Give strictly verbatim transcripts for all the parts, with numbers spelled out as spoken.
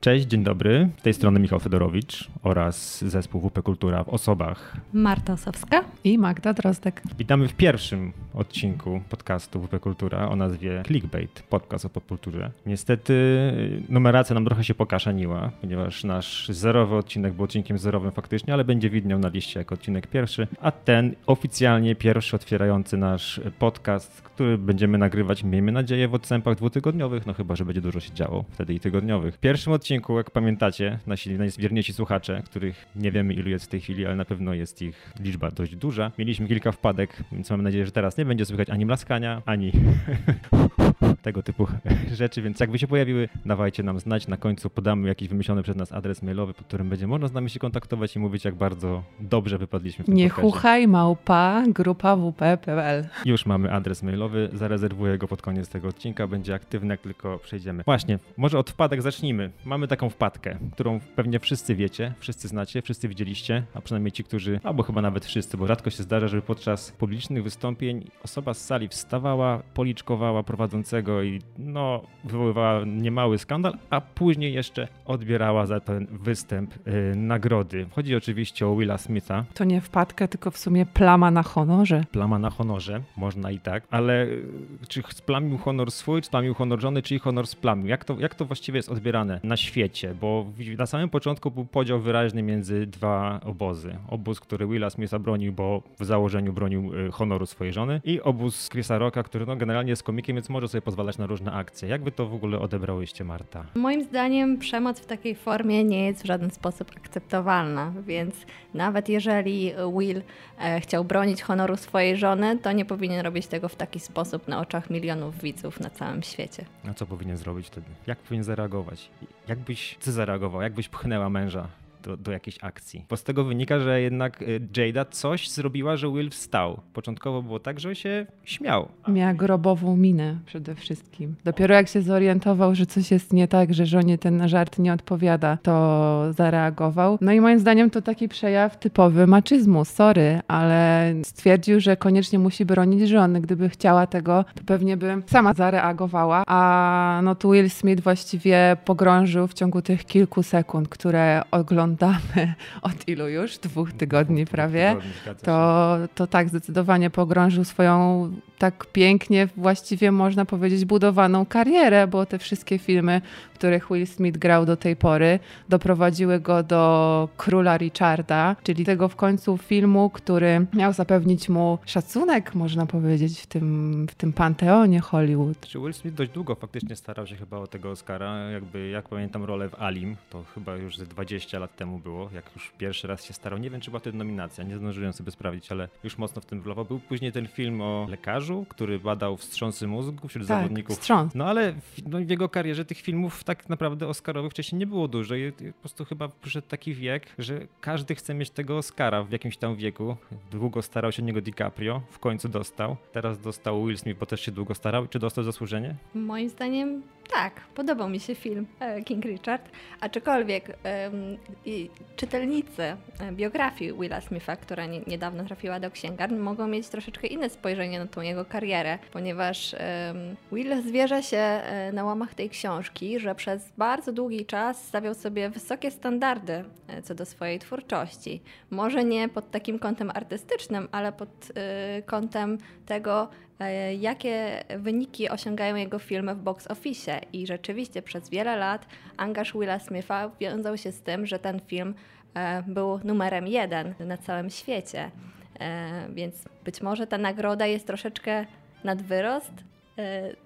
Cześć, dzień dobry. Z tej strony Michał Fedorowicz oraz zespół W P Kultura w osobach Marta Osowska i Magda Drozdek. Witamy w pierwszym odcinku podcastu W P Kultura o nazwie Clickbait, podcast o popkulturze. Niestety numeracja nam trochę się pokaszaniła, ponieważ nasz zerowy odcinek był odcinkiem zerowym faktycznie, ale będzie widniał na liście jako odcinek pierwszy, a ten oficjalnie pierwszy otwierający nasz podcast, który będziemy nagrywać, miejmy nadzieję, w odstępach dwutygodniowych, no chyba że będzie dużo się działo wtedy i tygodniowych. Pierwszym odcinkiem, jak pamiętacie, nasi najwierniejsi słuchacze, których nie wiemy ilu jest w tej chwili, ale na pewno jest ich liczba dość duża. Mieliśmy kilka wpadek, więc mamy nadzieję, że teraz nie będzie słychać ani mlaskania, ani tego typu rzeczy, więc jakby się pojawiły, dawajcie nam znać. Na końcu podamy jakiś wymyślony przez nas adres mailowy, pod którym będzie można z nami się kontaktować i mówić, jak bardzo dobrze wypadliśmy w tym podcaście. Niechuchaj małpa grupa w p kropka p l. Już mamy adres mailowy, zarezerwuję go pod koniec tego odcinka, będzie aktywny, jak tylko przejdziemy. Właśnie, może od wpadek zacznijmy. Mamy taką wpadkę, którą pewnie wszyscy wiecie, wszyscy znacie, wszyscy widzieliście, a przynajmniej ci, którzy, albo chyba nawet wszyscy, bo rzadko się zdarza, żeby podczas publicznych wystąpień osoba z sali wstawała, policzkowała prowadzącego i no wywoływała niemały skandal, a później jeszcze odbierała za ten występ yy, nagrody. Chodzi oczywiście o Willa Smitha. To nie wpadkę, tylko w sumie plama na honorze. Plama na honorze, można i tak, ale yy, czy splamił honor swój, czy splamił honor żony, czy ich honor splamił? Jak to, jak to właściwie jest odbierane na świecie, bo na samym początku był podział wyraźny między dwa obozy. Obóz, który Willa Smitha bronił, bo w założeniu bronił honoru swojej żony, i obóz Chrisa Rocka, który no, generalnie jest komikiem, więc może sobie pozwalać na różne akcje. Jak wy to w ogóle odebrałyście, Marta? Moim zdaniem przemoc w takiej formie nie jest w żaden sposób akceptowalna, więc nawet jeżeli Will e, chciał bronić honoru swojej żony, to nie powinien robić tego w taki sposób na oczach milionów widzów na całym świecie. A co powinien zrobić wtedy? Jak powinien zareagować? Jak byś ty zareagował? Jak byś pchnęła męża do, do jakiejś akcji? Bo z tego wynika, że jednak Jada coś zrobiła, że Will wstał. Początkowo było tak, że się śmiał. Miała grobową minę przede wszystkim. Dopiero jak się zorientował, że coś jest nie tak, że żonie ten żart nie odpowiada, to zareagował. No i moim zdaniem to taki przejaw typowy maczyzmu, sorry, ale stwierdził, że koniecznie musi bronić żony. Gdyby chciała tego, to pewnie by sama zareagowała, a no tu Will Smith właściwie pogrążył w ciągu tych kilku sekund, które oglądał Damy od ilu już? Dwóch tygodni prawie. To, to tak zdecydowanie pogrążył swoją tak pięknie, właściwie można powiedzieć, budowaną karierę, bo te wszystkie filmy, w których Will Smith grał do tej pory, doprowadziły go do Króla Richarda, czyli tego w końcu filmu, który miał zapewnić mu szacunek, można powiedzieć, w tym, w tym panteonie Hollywood. Czy Will Smith dość długo faktycznie starał się chyba o tego Oscara, jakby jak pamiętam rolę w Alim, to chyba już ze dwadzieścia lat temu było, jak już pierwszy raz się starał. Nie wiem, czy była to nominacja, nie zdążyłem sobie sprawdzić, ale już mocno w tym wlował. Był później ten film o lekarzu, który badał wstrząsy mózgu wśród tak, zawodników. Wstrząs. No ale w, no, w jego karierze tych filmów tak naprawdę oscarowych wcześniej nie było dużo i po prostu chyba przyszedł taki wiek, że każdy chce mieć tego Oscara w jakimś tam wieku. Długo starał się o niego DiCaprio, w końcu dostał. Teraz dostał Will Smith, bo też się długo starał. Czy dostał zasłużenie? Moim zdaniem tak, podobał mi się film King Richard, aczkolwiek um, i czytelnicy biografii Willa Smitha, która nie, niedawno trafiła do księgarni, mogą mieć troszeczkę inne spojrzenie na tą jego karierę, ponieważ um, Will zwierza się na łamach tej książki, że przez bardzo długi czas stawiał sobie wysokie standardy co do swojej twórczości. Może nie pod takim kątem artystycznym, ale pod y, kątem tego, jakie wyniki osiągają jego filmy w box office. I rzeczywiście przez wiele lat angaż Willa Smitha wiązał się z tym, że ten film był numerem jeden na całym świecie. Więc być może ta nagroda jest troszeczkę nadwyrost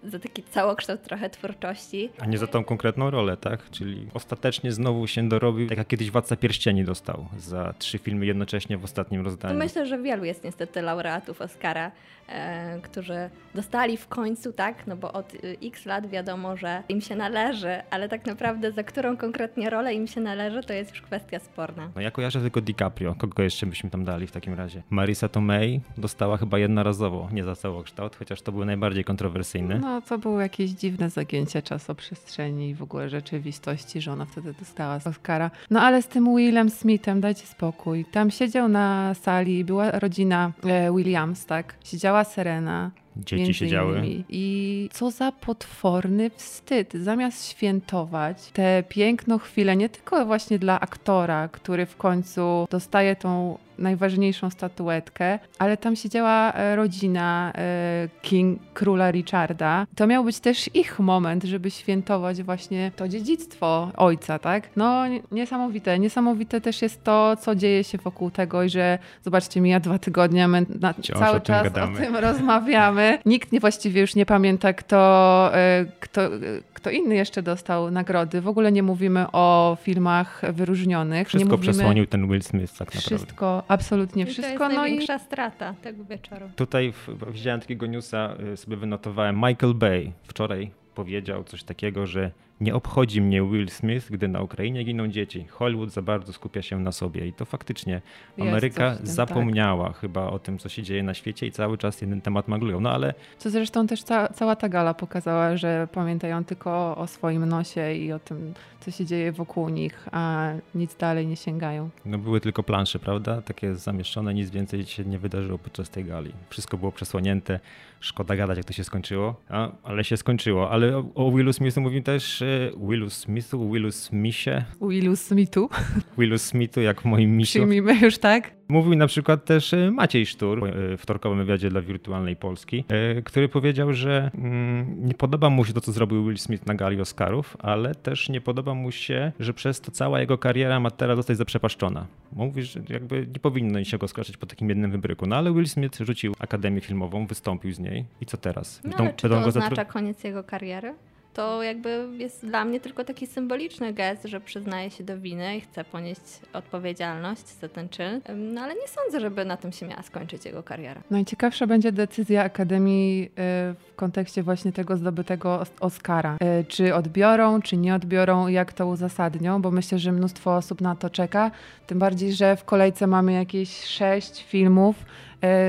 za taki całokształt trochę twórczości. A nie za tą konkretną rolę, tak? Czyli ostatecznie znowu się dorobił, tak jak kiedyś Władca Pierścieni dostał za trzy filmy jednocześnie w ostatnim rozdaniu. Myślę, że wielu jest niestety laureatów Oscara, e, którzy dostali w końcu, tak? No bo od x lat wiadomo, że im się należy, ale tak naprawdę za którą konkretnie rolę im się należy, to jest już kwestia sporna. No ja kojarzę tylko DiCaprio. Kogo jeszcze byśmy tam dali w takim razie? Marisa Tomei dostała chyba jednorazowo, nie za całokształt, chociaż to były najbardziej kontrowersyjne. No to było jakieś dziwne zagięcie czasoprzestrzeni i w ogóle rzeczywistości, że ona wtedy dostała Oscara. No ale z tym Willem Smithem dajcie spokój. Tam siedział na sali, była rodzina e, Williams, tak? Siedziała Serena dzieci siedziały. I co za potworny wstyd. Zamiast świętować tę piękną chwilę, nie tylko właśnie dla aktora, który w końcu dostaje tą najważniejszą statuetkę, ale tam siedziała rodzina King, króla Richarda. To miał być też ich moment, żeby świętować właśnie to dziedzictwo ojca, tak? No niesamowite. Niesamowite też jest to, co dzieje się wokół tego i że zobaczcie, mija dwa tygodnie, my na, cały czas gadamy. O tym rozmawiamy. Nikt nie, właściwie już nie pamięta, kto, kto, kto inny jeszcze dostał nagrody. W ogóle nie mówimy o filmach wyróżnionych. Wszystko nie mówimy, przesłonił ten Will Smith tak naprawdę. Wszystko, absolutnie wszystko. I to jest największa no i... strata tego wieczoru. Tutaj w, wziąłem takiego newsa, sobie wynotowałem. Michael Bay wczoraj powiedział coś takiego, że nie obchodzi mnie Will Smith, gdy na Ukrainie giną dzieci. Hollywood za bardzo skupia się na sobie. I to faktycznie Ameryka tym, zapomniała tak. chyba o tym, co się dzieje na świecie i cały czas jeden temat maglują. No ale... Co zresztą też ca- cała ta gala pokazała, że pamiętają tylko o swoim nosie i o tym, co się dzieje wokół nich, a nic dalej nie sięgają. No były tylko plansze, prawda? Takie zamieszczone, nic więcej się nie wydarzyło podczas tej gali. Wszystko było przesłonięte. Szkoda gadać, jak to się skończyło. A, ale się skończyło. Ale o, o Willu Smithu mówimy też Willu Smithu, Willu Smithie. Willu Smithu. Willu Smithu, jak moim misiu. Przyjmijmy już, tak? Mówił na przykład też Maciej Szczur w wtorkowym wywiadzie dla Wirtualnej Polski, który powiedział, że nie podoba mu się to, co zrobił Will Smith na gali Oscarów, ale też nie podoba mu się, że przez to cała jego kariera ma teraz zostać zaprzepaszczona. Mówi, że jakby nie powinno niczego skoczyć po takim jednym wybryku. No ale Will Smith rzucił Akademię Filmową, wystąpił z niej i co teraz? No, ale czy to oznacza koniec jego kariery? To jakby jest dla mnie tylko taki symboliczny gest, że przyznaje się do winy i chce ponieść odpowiedzialność za ten czyn. No ale nie sądzę, żeby na tym się miała skończyć jego kariera. Najciekawsza będzie decyzja Akademii w kontekście właśnie tego zdobytego Oscara. Czy odbiorą, czy nie odbiorą, jak to uzasadnią, bo myślę, że mnóstwo osób na to czeka. Tym bardziej, że w kolejce mamy jakieś sześć filmów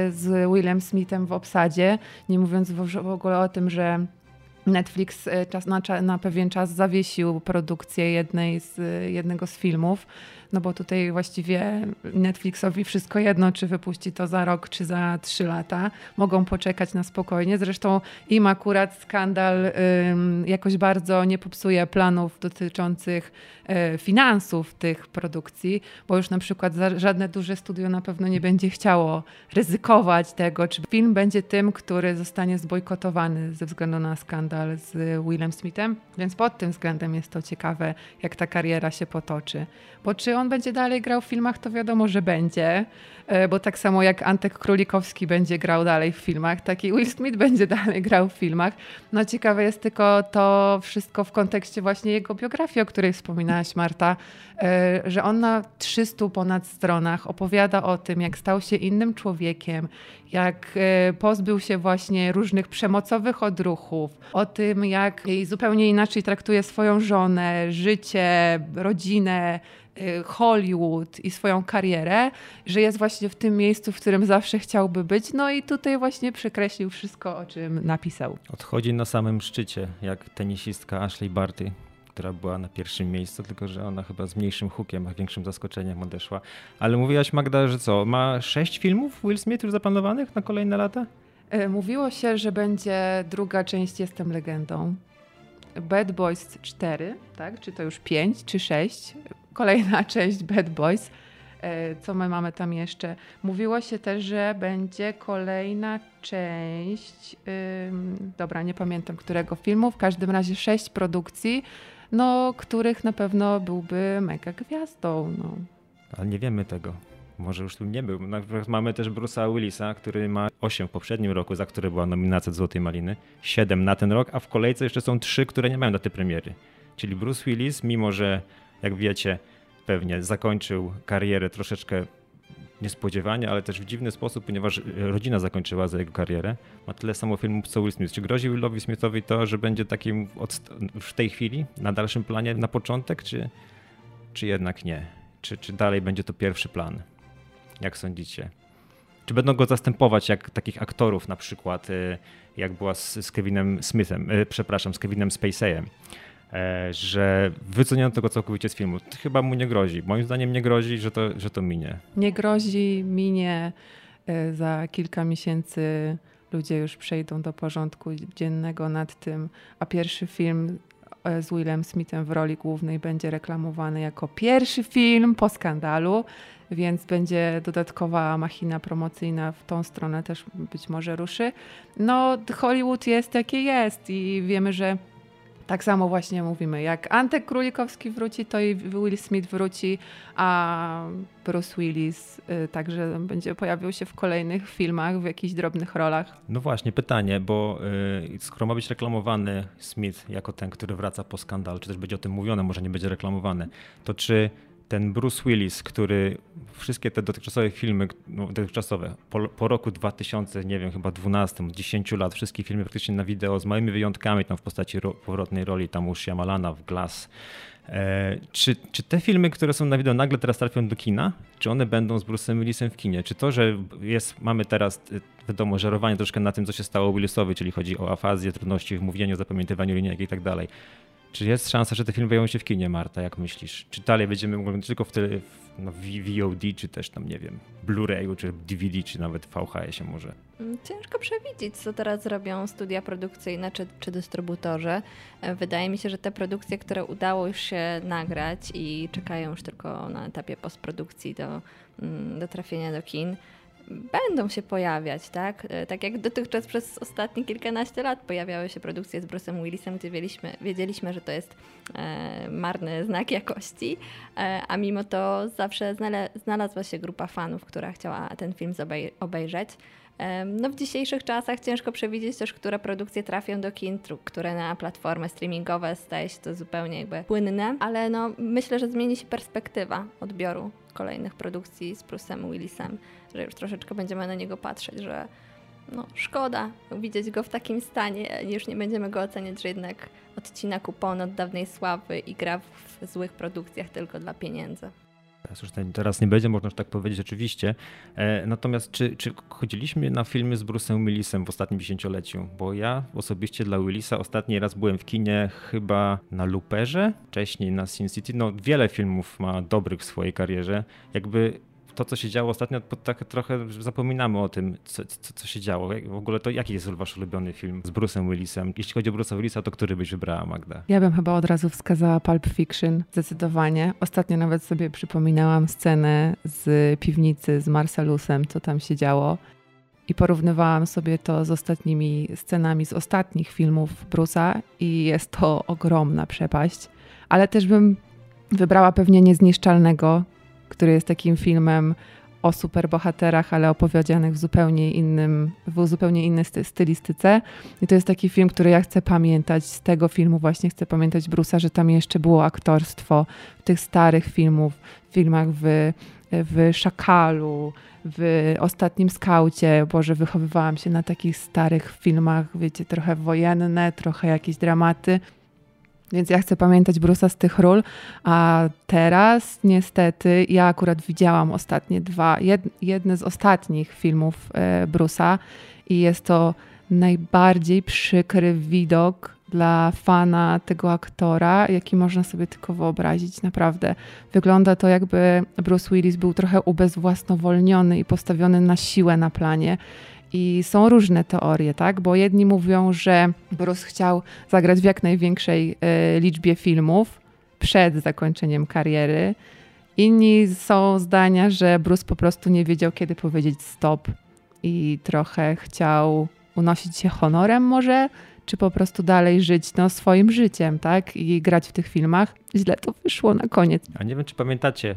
z Willem Smithem w obsadzie. Nie mówiąc w ogóle o tym, że Netflix czas na, na pewien czas zawiesił produkcję jednej z, jednego z filmów, no bo tutaj właściwie Netflixowi wszystko jedno, czy wypuści to za rok, czy za trzy lata. Mogą poczekać na spokojnie. Zresztą im akurat skandal ym, jakoś bardzo nie popsuje planów dotyczących y, finansów tych produkcji, bo już na przykład żadne duże studio na pewno nie będzie chciało ryzykować tego, czy film będzie tym, który zostanie zbojkotowany ze względu na skandal z Willem Smithem, więc pod tym względem jest to ciekawe, jak ta kariera się potoczy. Bo czy on będzie dalej grał w filmach, to wiadomo, że będzie, bo tak samo jak Antek Królikowski będzie grał dalej w filmach, tak i Will Smith będzie dalej grał w filmach. No ciekawe jest tylko to wszystko w kontekście właśnie jego biografii, o której wspominałaś, Marta, że on na trzystu ponad stronach opowiada o tym, jak stał się innym człowiekiem, jak pozbył się właśnie różnych przemocowych odruchów, o tym, jak zupełnie inaczej traktuje swoją żonę, życie, rodzinę, Hollywood i swoją karierę, że jest właśnie w tym miejscu, w którym zawsze chciałby być. No i tutaj właśnie przekreślił wszystko, o czym napisał. Odchodzi na samym szczycie, jak tenisistka Ashley Barty, która była na pierwszym miejscu, tylko że ona chyba z mniejszym hukiem, a większym zaskoczeniem odeszła. Ale mówiłaś, Magda, że co? Ma sześć filmów Will Smith już zaplanowanych na kolejne lata? Mówiło się, że będzie druga część Jestem Legendą. Bad Boys cztery, tak? Czy to już pięć, czy sześć? Kolejna część Bad Boys. Co my mamy tam jeszcze? Mówiło się też, że będzie kolejna część... Dobra, nie pamiętam którego filmu. W każdym razie sześć produkcji, no, których na pewno byłby mega gwiazdą. No. Ale nie wiemy tego. Może już tu nie był. Na przykład mamy też Bruce'a Willisa, który ma osiem w poprzednim roku, za które była nominacja do Złotej Maliny, siedem na ten rok, a w kolejce jeszcze są trzy, które nie mają daty premiery. Czyli Bruce Willis, mimo że, jak wiecie, pewnie zakończył karierę troszeczkę niespodziewanie, ale też w dziwny sposób, ponieważ rodzina zakończyła za jego karierę, ma tyle samo filmów co Will Smith. Czy grozi Willowi Smithowi to, że będzie takim odst- w tej chwili, na dalszym planie, na początek, czy, czy jednak nie? Czy, czy dalej będzie to pierwszy plan? Jak sądzicie? Czy będą go zastępować jak takich aktorów, na przykład jak była z, z Kevinem Smithem, przepraszam, z Kevinem Spaceyem, że wycofano go całkowicie z filmu? To chyba mu nie grozi. Moim zdaniem nie grozi, że to, że to minie. Nie grozi, minie za kilka miesięcy ludzie już przejdą do porządku dziennego nad tym, a pierwszy film z Willem Smithem w roli głównej będzie reklamowany jako pierwszy film po skandalu, więc będzie dodatkowa machina promocyjna, w tą stronę też być może ruszy. No Hollywood jest jakie jest i wiemy, że tak samo właśnie mówimy, jak Antek Królikowski wróci, to i Will Smith wróci, a Bruce Willis y, także będzie pojawił się w kolejnych filmach, w jakichś drobnych rolach. No właśnie, pytanie, bo y, skoro ma być reklamowany Smith jako ten, który wraca po skandalu, czy też będzie o tym mówione, może nie będzie reklamowany, to czy ten Bruce Willis, który wszystkie te dotychczasowe filmy, no dotychczasowe, po, po roku dwa tysiące, nie wiem, chyba dwunastym, od dziesięciu lat, wszystkie filmy praktycznie na wideo z małymi wyjątkami, tam w postaci ro, powrotnej roli, tam u Shyamalana w Glass. E, czy, czy te filmy, które są na wideo, nagle teraz trafią do kina? Czy one będą z Bruce'em Willisem w kinie? Czy to, że jest, mamy teraz, wiadomo, żerowanie troszkę na tym, co się stało Willisowi, czyli chodzi o afazję, trudności w mówieniu, zapamiętywaniu linijek i tak dalej. Czy jest szansa, że te filmy pojawią się w kinie, Marta, jak myślisz? Czy dalej będziemy oglądać tylko w, tele, w no, V O D, czy też tam, nie wiem, Blu-rayu, czy D V D, czy nawet V H S-ie może? Ciężko przewidzieć, co teraz robią studia produkcyjne czy, czy dystrybutorzy. Wydaje mi się, że te produkcje, które udało już się nagrać i czekają już tylko na etapie postprodukcji do, do trafienia do kin, będą się pojawiać, tak? Tak jak dotychczas przez ostatnie kilkanaście lat pojawiały się produkcje z Bruce'em Willisem, gdzie wiedzieliśmy, wiedzieliśmy że to jest e, marny znak jakości, e, a mimo to zawsze znalazła się grupa fanów, która chciała ten film obej- obejrzeć. E, no w dzisiejszych czasach ciężko przewidzieć też, które produkcje trafią do kin, które na platformy streamingowe, staje się to zupełnie jakby płynne, ale no, myślę, że zmieni się perspektywa odbioru kolejnych produkcji z Bruce'em Willisem, że już troszeczkę będziemy na niego patrzeć, że no szkoda widzieć go w takim stanie, już nie będziemy go oceniać, że jednak odcina kupon od dawnej sławy i gra w złych produkcjach tylko dla pieniędzy. Teraz już teraz nie będzie, można tak powiedzieć, rzeczywiście. E, natomiast czy, czy chodziliśmy na filmy z Bruce'em Willisem w ostatnim dziesięcioleciu? Bo ja osobiście dla Willisa ostatni raz byłem w kinie chyba na Looperze, wcześniej na Sin City. No wiele filmów ma dobrych w swojej karierze. Jakby to, co się działo ostatnio, tak trochę zapominamy o tym, co, co, co się działo. W ogóle to jaki jest wasz ulubiony film z Bruce'em Willisem? Jeśli chodzi o Bruce'a Willisa, to który byś wybrała, Magda? Ja bym chyba od razu wskazała Pulp Fiction, zdecydowanie. Ostatnio nawet sobie przypominałam scenę z piwnicy z Marsalusem, co tam się działo. I porównywałam sobie to z ostatnimi scenami z ostatnich filmów Bruce'a i jest to ogromna przepaść. Ale też bym wybrała pewnie Niezniszczalnego, który jest takim filmem o superbohaterach, ale opowiedzianych w zupełnie innym, w zupełnie innej stylistyce. I to jest taki film, który ja chcę pamiętać. Z tego filmu właśnie chcę pamiętać Bruce'a, że tam jeszcze było aktorstwo w tych starych filmów, w filmach w, w Szakalu, w Ostatnim Skaucie. Boże, wychowywałam się na takich starych filmach, wiecie, trochę wojenne, trochę jakieś dramaty. Więc ja chcę pamiętać Bruce'a z tych ról, a teraz niestety ja akurat widziałam ostatnie dwa, jed, jedne z ostatnich filmów e, Bruce'a i jest to najbardziej przykry widok dla fana tego aktora, jaki można sobie tylko wyobrazić, naprawdę. Wygląda to, jakby Bruce Willis był trochę ubezwłasnowolniony i postawiony na siłę na planie. I są różne teorie, tak? Bo jedni mówią, że Bruce chciał zagrać w jak największej y, liczbie filmów przed zakończeniem kariery. Inni są zdania, że Bruce po prostu nie wiedział, kiedy powiedzieć stop i trochę chciał unosić się honorem może, czy po prostu dalej żyć no, swoim życiem, tak? I grać w tych filmach. Źle to wyszło na koniec. A nie wiem, czy pamiętacie,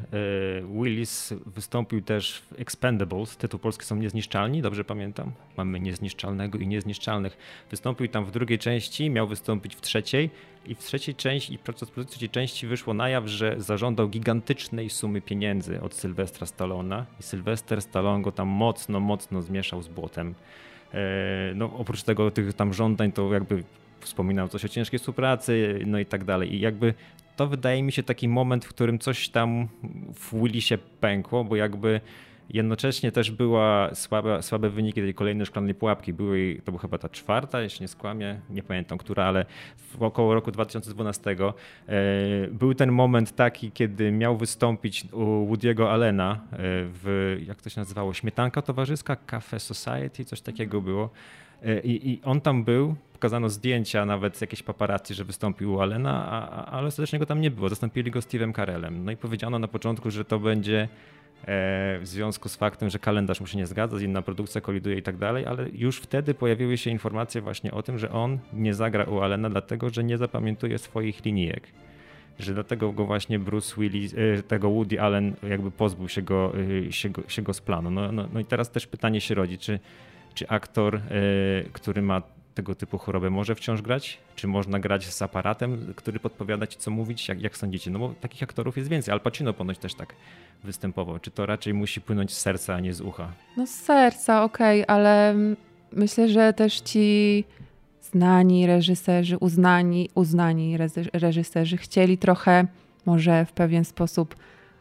Willis wystąpił też w Expendables. Tytuł polski są Niezniszczalni, dobrze pamiętam? Mamy Niezniszczalnego i Niezniszczalnych. Wystąpił tam w drugiej części, miał wystąpić w trzeciej i w trzeciej części i podczas produkcji trzeciej części wyszło na jaw, że zażądał gigantycznej sumy pieniędzy od Sylwestra Stallona i Sylwester Stallone go tam mocno, mocno zmieszał z błotem. No oprócz tego tych tam żądań to jakby wspominał coś o ciężkiej współpracy, no i tak dalej. I jakby to wydaje mi się taki moment, w którym coś tam w Willisie pękło, bo jakby jednocześnie też była słabe, słabe wyniki tej kolejnej Szklanej Pułapki. Były, to była chyba ta czwarta, jeśli nie skłamię, nie pamiętam która, ale w około roku dwa tysiące dwunastego e, był ten moment taki, kiedy miał wystąpić u Woody'ego Allena w, jak to się nazywało, Śmietanka Towarzyska, Cafe Society, coś takiego było. I, i on tam był, pokazano zdjęcia, nawet jakieś paparazzi, że wystąpił u Allena, a, a, ale ostatecznie go tam nie było. Zastąpili go Steve'em Carellem. No i powiedziano na początku, że to będzie w związku z faktem, że kalendarz mu się nie zgadza, inna produkcja koliduje i tak dalej, ale już wtedy pojawiły się informacje właśnie o tym, że on nie zagra u Allena dlatego, że nie zapamiętuje swoich linijek. Że dlatego go właśnie Bruce Willis, tego Woody Allen jakby pozbył się go, się go, się go z planu. No, no, no i teraz też pytanie się rodzi, czy, czy aktor, który ma tego typu chorobę, może wciąż grać? Czy można grać z aparatem, który podpowiada ci, co mówić? Jak, jak sądzicie? No bo takich aktorów jest więcej. Al Pacino ponoć też tak występował. Czy to raczej musi płynąć z serca, a nie z ucha? No z serca, okej, okay, ale myślę, że też ci znani reżyserzy, uznani, uznani reżyserzy chcieli trochę może w pewien sposób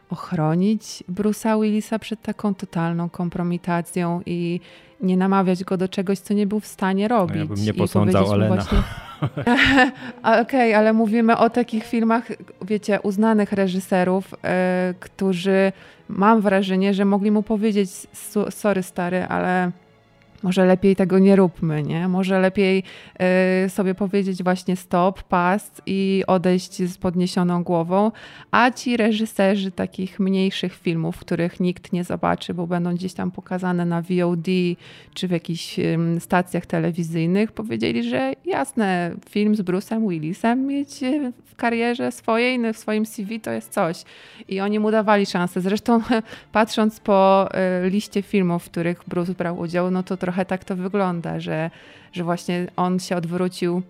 ochronić Bruce'a Willisa przed taką totalną kompromitacją i nie namawiać go do czegoś, co nie był w stanie robić. No ja bym nie posądzał Allena. Właśnie... Okej, okay, ale mówimy o takich filmach, wiecie, uznanych reżyserów, yy, którzy mam wrażenie, że mogli mu powiedzieć sorry stary, ale może lepiej tego nie róbmy, nie? Może lepiej y, sobie powiedzieć właśnie stop, pas i odejść z podniesioną głową. A ci reżyserzy takich mniejszych filmów, których nikt nie zobaczy, bo będą gdzieś tam pokazane na V O D czy w jakichś y, stacjach telewizyjnych, powiedzieli, że jasne, film z Bruce'em Willisem mieć w karierze swojej, w swoim C V to jest coś. I oni mu dawali szansę. Zresztą patrząc po y, liście filmów, w których Bruce brał udział, no to trochę tak to wygląda, że, że właśnie on się odwrócił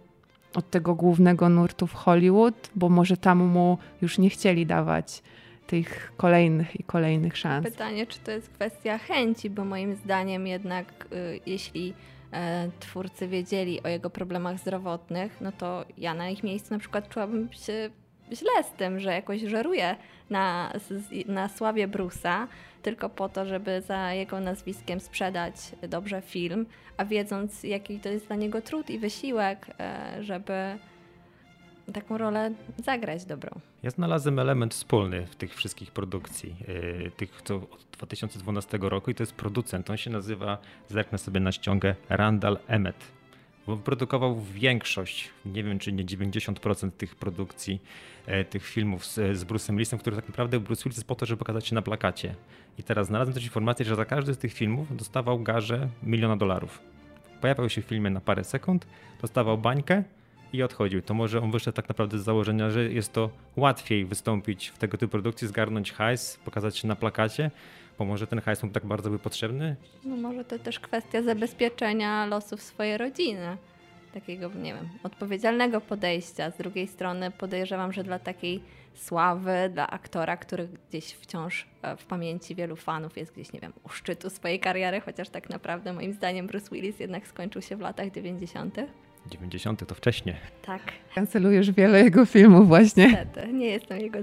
od tego głównego nurtu w Hollywood, bo może tam mu już nie chcieli dawać tych kolejnych i kolejnych szans. Pytanie, czy to jest kwestia chęci, bo moim zdaniem jednak y, jeśli y, twórcy wiedzieli o jego problemach zdrowotnych, no to ja na ich miejscu na przykład czułabym się źle z tym, że jakoś żeruję na, na sławie Bruce'a tylko po to, żeby za jego nazwiskiem sprzedać dobrze film, a wiedząc, jaki to jest dla niego trud i wysiłek, żeby taką rolę zagrać dobrą. Ja znalazłem element wspólny w tych wszystkich produkcji, tych co od dwa tysiące dwunastego roku i to jest producent. On się nazywa, zerknę sobie na ściągę, Randall Emmett. Bo produkował większość, nie wiem czy nie dziewięćdziesiąt procent tych produkcji, tych filmów z, z Bruce'em Willisem, który tak naprawdę Bruce Willis jest po to, żeby pokazać się na plakacie. I teraz znalazłem też informację, że za każdy z tych filmów dostawał garzę miliona dolarów. Pojawiał się w filmie na parę sekund, dostawał bańkę i odchodził. To może on wyszedł tak naprawdę z założenia, że jest to łatwiej wystąpić w tego typu produkcji, zgarnąć hajs, pokazać się na plakacie, bo może ten hajs mu tak bardzo był potrzebny? No może to też kwestia zabezpieczenia losów swojej rodziny. Takiego, nie wiem, odpowiedzialnego podejścia. Z drugiej strony podejrzewam, że dla takiej sławy, dla aktora, który gdzieś wciąż w pamięci wielu fanów jest gdzieś, nie wiem, u szczytu swojej kariery, chociaż tak naprawdę moim zdaniem Bruce Willis jednak skończył się w latach dziewięćdziesiątych. dziewięćdziesiąte to wcześniej. Tak. Kancelujesz wiele jego filmów właśnie. Niestety, nie jestem jego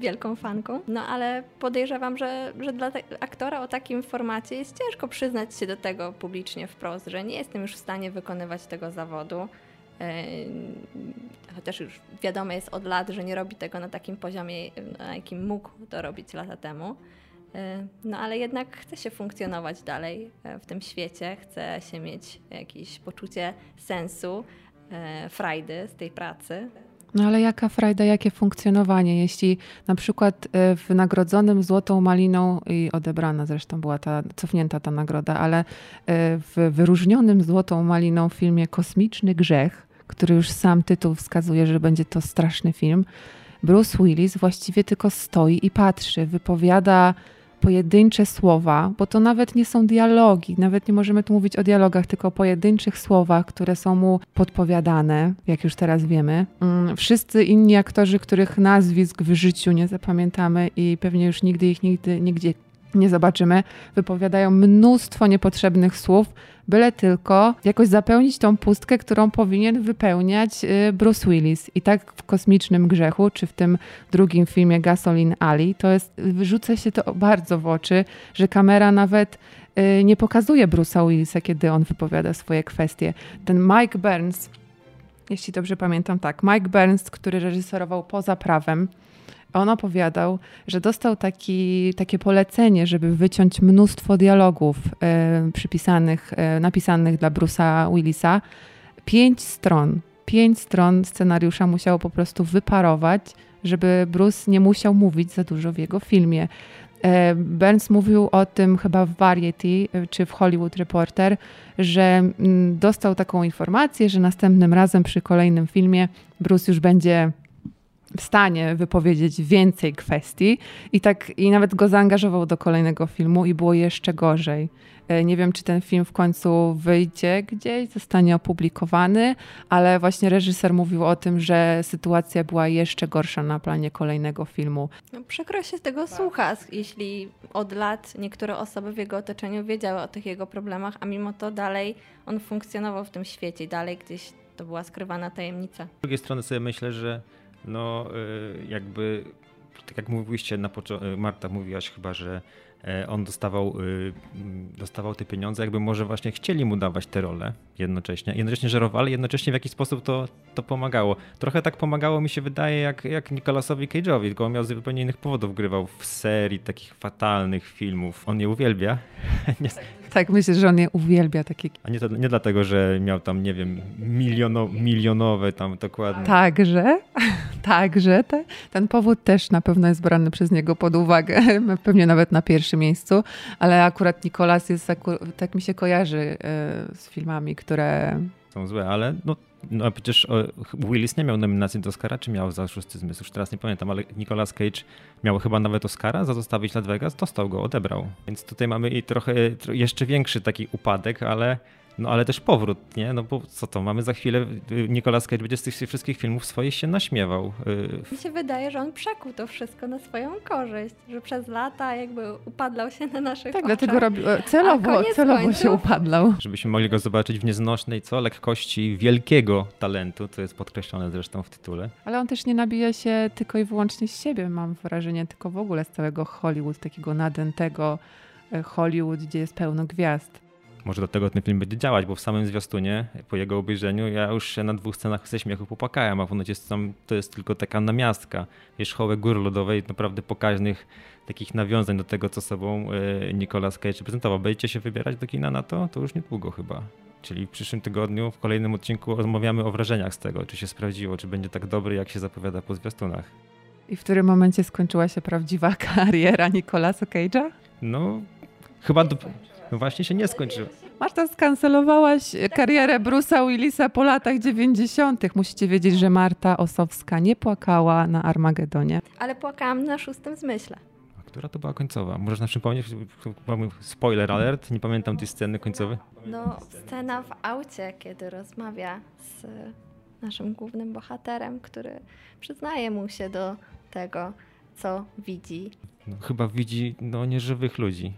wielką fanką, no ale podejrzewam, że, że dla aktora o takim formacie jest ciężko przyznać się do tego publicznie wprost, że nie jestem już w stanie wykonywać tego zawodu, chociaż już wiadomo jest od lat, że nie robi tego na takim poziomie, na jakim mógł to robić lata temu, no ale jednak chce się funkcjonować dalej w tym świecie, chce się mieć jakieś poczucie sensu, frajdy z tej pracy. No ale jaka frajda, jakie funkcjonowanie, jeśli na przykład w nagrodzonym Złotą Maliną i odebrana zresztą była ta, cofnięta ta nagroda, ale w wyróżnionym Złotą Maliną filmie Kosmiczny Grzech, który już sam tytuł wskazuje, że będzie to straszny film, Bruce Willis właściwie tylko stoi i patrzy, wypowiada pojedyncze słowa, bo to nawet nie są dialogi, nawet nie możemy tu mówić o dialogach, tylko o pojedynczych słowach, które są mu podpowiadane, jak już teraz wiemy. Wszyscy inni aktorzy, których nazwisk w życiu nie zapamiętamy i pewnie już nigdy ich nigdy, nigdzie nie zobaczymy, wypowiadają mnóstwo niepotrzebnych słów, byle tylko jakoś zapełnić tą pustkę, którą powinien wypełniać Bruce Willis. I tak w Kosmicznym Grzechu, czy w tym drugim filmie Gasoline Alley, to jest, rzuca się to bardzo w oczy, że kamera nawet nie pokazuje Bruce'a Willisa, kiedy on wypowiada swoje kwestie. Ten Mike Burns, jeśli dobrze pamiętam, tak, Mike Burns, który reżyserował Poza prawem, on opowiadał, że dostał taki, takie polecenie, żeby wyciąć mnóstwo dialogów y, przypisanych, y, napisanych dla Bruce'a Willisa. Pięć stron, pięć stron scenariusza musiało po prostu wyparować, żeby Bruce nie musiał mówić za dużo w jego filmie. Burns mówił o tym chyba w Variety czy w Hollywood Reporter, że dostał taką informację, że następnym razem przy kolejnym filmie Bruce już będzie w stanie wypowiedzieć więcej kwestii i tak i nawet go zaangażował do kolejnego filmu i było jeszcze gorzej. Nie wiem, czy ten film w końcu wyjdzie gdzieś, zostanie opublikowany, ale właśnie reżyser mówił o tym, że sytuacja była jeszcze gorsza na planie kolejnego filmu. No, przykro się tego słucha, jeśli od lat niektóre osoby w jego otoczeniu wiedziały o tych jego problemach, a mimo to dalej on funkcjonował w tym świecie, dalej gdzieś to była skrywana tajemnica. Z drugiej strony sobie myślę, że no jakby, tak jak mówiłyście, na początku, Marta mówiłaś chyba, że on dostawał, dostawał te pieniądze, jakby może właśnie chcieli mu dawać te role jednocześnie, jednocześnie żerowali, jednocześnie w jakiś sposób to, to pomagało. Trochę tak pomagało mi się wydaje jak, jak Nicolasowi Cage'owi, tylko on miał z zupełnie innych powodów, grywał w serii takich fatalnych filmów. On je uwielbia. Nie. Tak, myślę, że on je uwielbia. Takie... A nie, to, nie dlatego, że miał tam, nie wiem, miliono, milionowe tam dokładnie. Także, także te, ten powód też na pewno jest brany przez niego pod uwagę, pewnie nawet na pierwszy miejscu, ale akurat Nicolas jest, tak mi się kojarzy z filmami, które... Są złe, ale no, no przecież Willis nie miał nominacji do Oscara, czy miał za Szósty Zmysł, już teraz nie pamiętam, ale Nicolas Cage miał chyba nawet Oscara za Zostawić Las Vegas, dostał go, odebrał. Więc tutaj mamy i trochę jeszcze większy taki upadek, ale... No ale też powrót, nie? No bo co to, mamy za chwilę, Nicolas Cage będzie z tych wszystkich filmów swoich się naśmiewał. Mi się wydaje, że on przekuł to wszystko na swoją korzyść, że przez lata jakby upadlał się na naszych tak, oczach. Tak, dlatego robi... celowo, celowo się upadlał. Żebyśmy mogli go zobaczyć w nieznośnej, co? Lekkości wielkiego talentu, co jest podkreślone zresztą w tytule. Ale on też nie nabija się tylko i wyłącznie z siebie, mam wrażenie, tylko w ogóle z całego Hollywood, takiego nadętego Hollywood, gdzie jest pełno gwiazd. Może do tego ten film będzie działać, bo w samym zwiastunie, po jego obejrzeniu, ja już się na dwóch scenach ze śmiechu popłakałem, a ponoć jest tam, to jest tylko taka namiastka wierzchołek góry lodowej, naprawdę pokaźnych takich nawiązań do tego, co sobą Nicolas Cage reprezentował. Będziecie się wybierać do kina na to? To już niedługo chyba. Czyli w przyszłym tygodniu, w kolejnym odcinku rozmawiamy o wrażeniach z tego, czy się sprawdziło, czy będzie tak dobry, jak się zapowiada po zwiastunach. I w którym momencie skończyła się prawdziwa kariera Nicolasa Cage'a? No, chyba... Do... No właśnie się nie skończyło. Marta, skancelowałaś karierę Bruce'a Willisa po latach dziewięćdziesiątych. Musicie wiedzieć, że Marta Osowska nie płakała na Armagedonie. Ale płakałam na Szóstym Zmyśle. A która to była końcowa? Możesz nam przypomnieć, spoiler alert, nie pamiętam tej sceny końcowej. No, scena w aucie, kiedy rozmawia z naszym głównym bohaterem, który przyznaje mu się do tego, co widzi. No, chyba widzi no, nieżywych ludzi.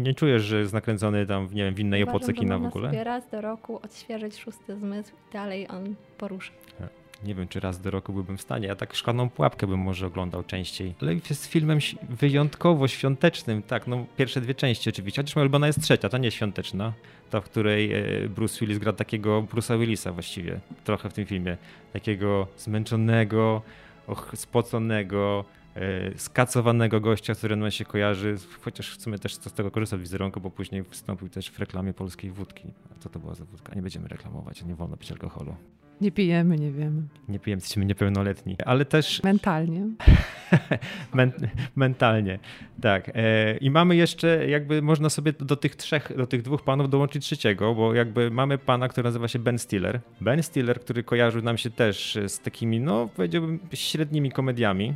Nie czujesz, że jest nakręcony tam nie wiem, w innej epoce kina w ogóle? Chyba raz do roku odświeżyć Szósty Zmysł i dalej on porusza. Nie wiem, czy raz do roku byłbym w stanie. Ja tak Szklaną pułapkę bym może oglądał częściej. Ale jest filmem wyjątkowo świątecznym, tak, no pierwsze dwie części oczywiście. Chociaż moja ulubiona jest trzecia, ta nie świąteczna. Ta, w której Bruce Willis gra takiego Bruce'a Willisa właściwie, trochę w tym filmie. Takiego zmęczonego, och, spoconego, skacowanego gościa, który nam się kojarzy, chociaż w sumie też z tego korzystał wizerunku, bo później wystąpił też w reklamie polskiej wódki. A co to była za wódka? Nie będziemy reklamować, nie wolno pić alkoholu. Nie pijemy, nie wiemy. Nie pijemy, jesteśmy niepełnoletni, ale też... Mentalnie. Men, mentalnie, tak. I mamy jeszcze, jakby można sobie do tych trzech, do tych dwóch panów dołączyć trzeciego, bo jakby mamy pana, który nazywa się Ben Stiller. Ben Stiller, który kojarzył nam się też z takimi, no powiedziałbym, średnimi komediami,